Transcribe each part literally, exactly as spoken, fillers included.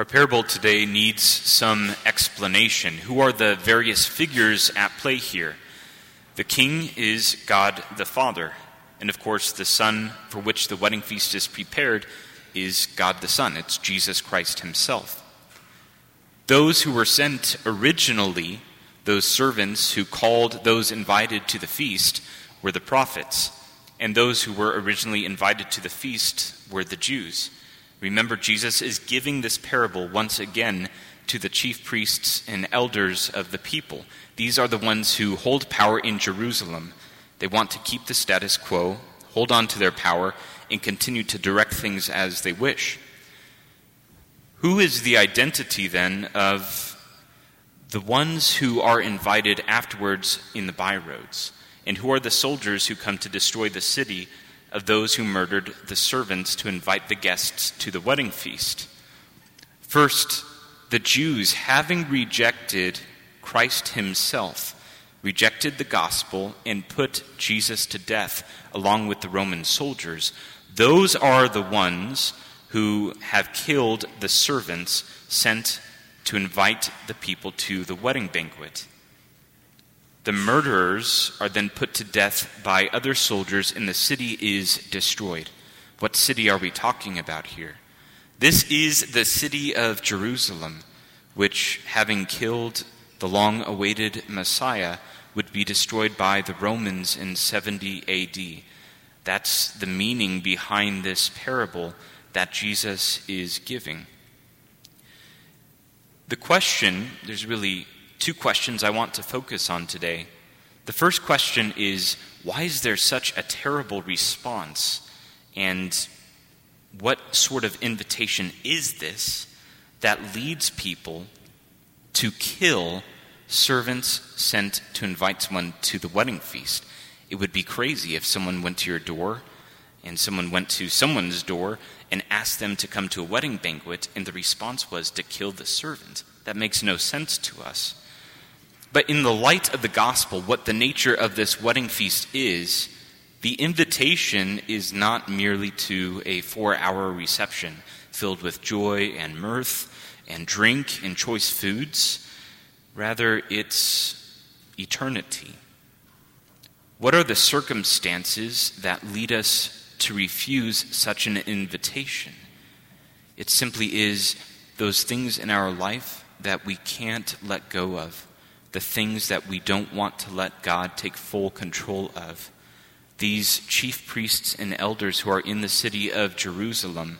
Our parable today needs some explanation. Who are the various figures at play here? The king is God the Father. And of course, the son for which the wedding feast is prepared is God the Son. It's Jesus Christ himself. Those who were sent originally, those servants who called those invited to the feast, were the prophets. And those who were originally invited to the feast were the Jews. Remember, Jesus is giving this parable once again to the chief priests and elders of the people. These are the ones who hold power in Jerusalem. They want to keep the status quo, hold on to their power, and continue to direct things as they wish. Who is the identity, then, of the ones who are invited afterwards in the byroads? And who are the soldiers who come to destroy the city of those who murdered the servants to invite the guests to the wedding feast? First, the Jews, having rejected Christ himself, rejected the gospel and put Jesus to death along with the Roman soldiers. Those are the ones who have killed the servants sent to invite the people to the wedding banquet. The murderers are then put to death by other soldiers, and the city is destroyed. What city are we talking about here? This is the city of Jerusalem, which, having killed the long-awaited Messiah, would be destroyed by the Romans in seventy A D. That's the meaning behind this parable that Jesus is giving. The question, there's really two questions I want to focus on today. The first question is, why is there such a terrible response? And what sort of invitation is this that leads people to kill servants sent to invite someone to the wedding feast? It would be crazy if someone went to your door and someone went to someone's door and asked them to come to a wedding banquet, and the response was to kill the servant. That makes no sense to us. But in the light of the gospel, what the nature of this wedding feast is, the invitation is not merely to a four-hour reception filled with joy and mirth and drink and choice foods. Rather, it's eternity. What are the circumstances that lead us to refuse such an invitation? It simply is those things in our life that we can't let go of, the things that we don't want to let God take full control of. These chief priests and elders who are in the city of Jerusalem,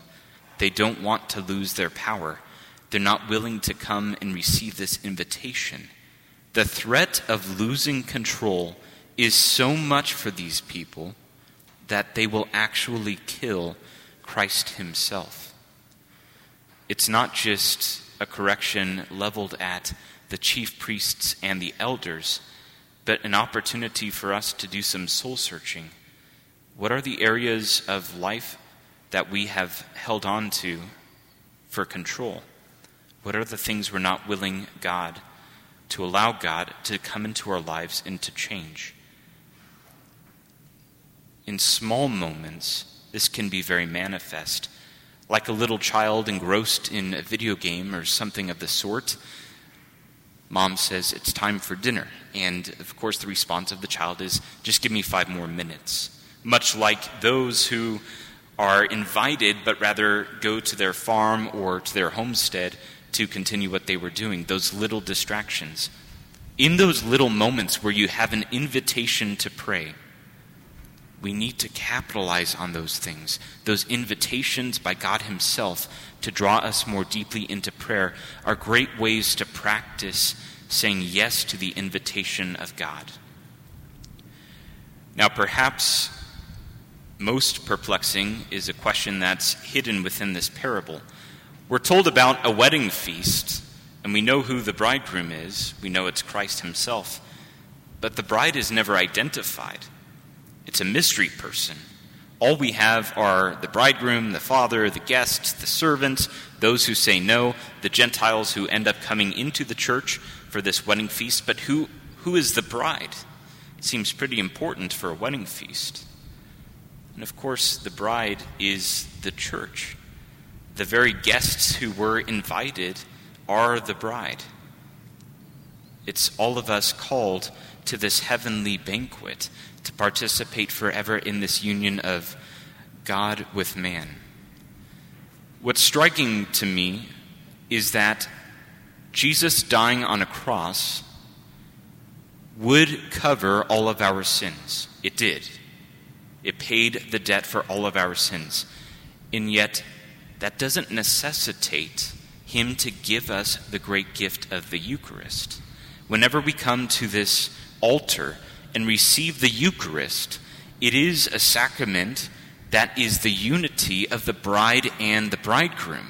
they don't want to lose their power. They're not willing to come and receive this invitation. The threat of losing control is so much for these people that they will actually kill Christ himself. It's not just a correction leveled at the chief priests and the elders, but an opportunity for us to do some soul searching. What are the areas of life that we have held on to for control? What are the things we're not willing God to allow God to come into our lives and to change? In small moments, this can be very manifest. Like a little child engrossed in a video game or something of the sort, Mom says, "It's time for dinner." And, of course, the response of the child is, "Just give me five more minutes." Much like those who are invited but rather go to their farm or to their homestead to continue what they were doing, those little distractions. In those little moments where you have an invitation to pray, we need to capitalize on those things, those invitations by God himself to draw us more deeply into prayer are great ways to practice saying yes to the invitation of God. Now, perhaps most perplexing is a question that's hidden within this parable. We're told about a wedding feast, and we know who the bridegroom is. We know it's Christ himself, but the bride is never identified. It's a mystery person. All we have are the bridegroom, the father, the guests, the servants, those who say no, the Gentiles who end up coming into the church for this wedding feast. But who, who is the bride? It seems pretty important for a wedding feast. And of course, the bride is the church. the very guests who were invited are the bride. It's all of us called to this heavenly banquet, to participate forever in this union of God with man. What's striking to me is that Jesus dying on a cross would cover all of our sins. It did. It paid the debt for all of our sins. And yet, that doesn't necessitate him to give us the great gift of the Eucharist. Whenever we come to this altar and receive the Eucharist, it is a sacrament that is the unity of the bride and the bridegroom.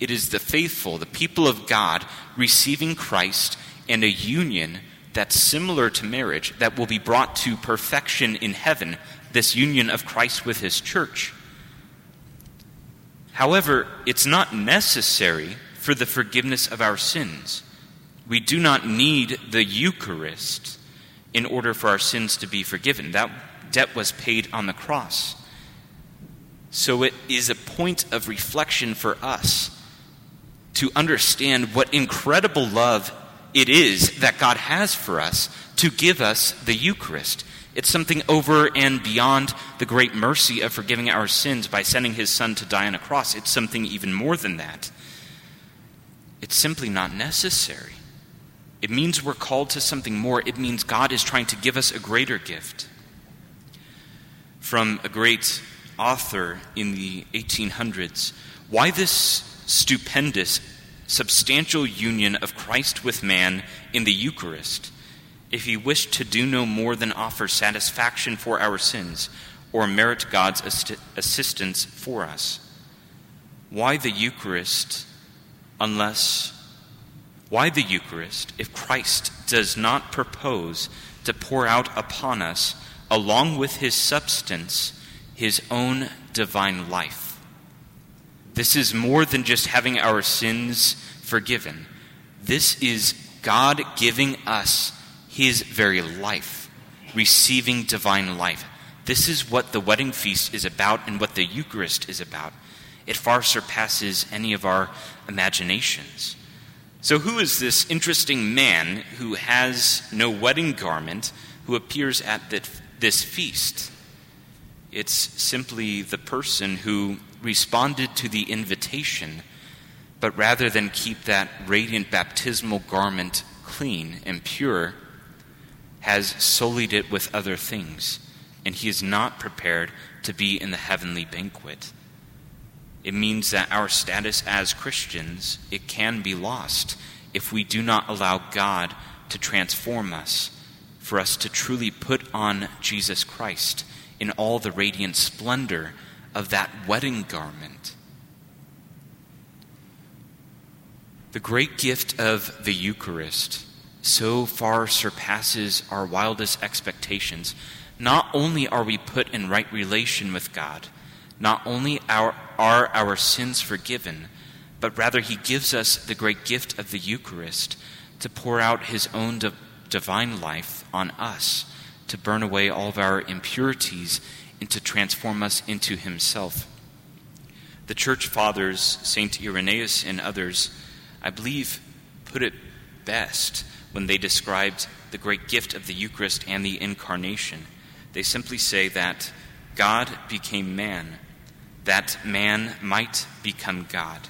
It is the faithful, the people of God, receiving Christ and a union that's similar to marriage, that will be brought to perfection in heaven, this union of Christ with his church. However, it's not necessary for the forgiveness of our sins. We do not need the Eucharist in order for our sins to be forgiven. That debt was paid on the cross. So it is a point of reflection for us to understand what incredible love it is that God has for us to give us the Eucharist. It's something over and beyond the great mercy of forgiving our sins by sending his Son to die on a cross. It's something even more than that. It's simply not necessary. It means we're called to something more. It means God is trying to give us a greater gift. From a great author in the eighteen hundreds, why this stupendous, substantial union of Christ with man in the Eucharist, if he wished to do no more than offer satisfaction for our sins or merit God's assist- assistance for us? Why the Eucharist unless... Why the Eucharist, if Christ does not propose to pour out upon us, along with his substance, his own divine life? This is more than just having our sins forgiven. This is God giving us his very life, receiving divine life. This is what the wedding feast is about and what the Eucharist is about. It far surpasses any of our imaginations. So who is this interesting man who has no wedding garment who appears at the, this feast? It's simply the person who responded to the invitation, but rather than keep that radiant baptismal garment clean and pure, has sullied it with other things, and he is not prepared to be in the heavenly banquet. It means that our status as Christians, it can be lost if we do not allow God to transform us, for us to truly put on Jesus Christ in all the radiant splendor of that wedding garment. The great gift of the Eucharist so far surpasses our wildest expectations. Not only are we put in right relation with God, not only our, are our sins forgiven, but rather he gives us the great gift of the Eucharist to pour out his own di- divine life on us, to burn away all of our impurities and to transform us into himself. The Church Fathers, Saint Irenaeus and others, I believe, put it best when they described the great gift of the Eucharist and the Incarnation. They simply say that God became man, that man might become God.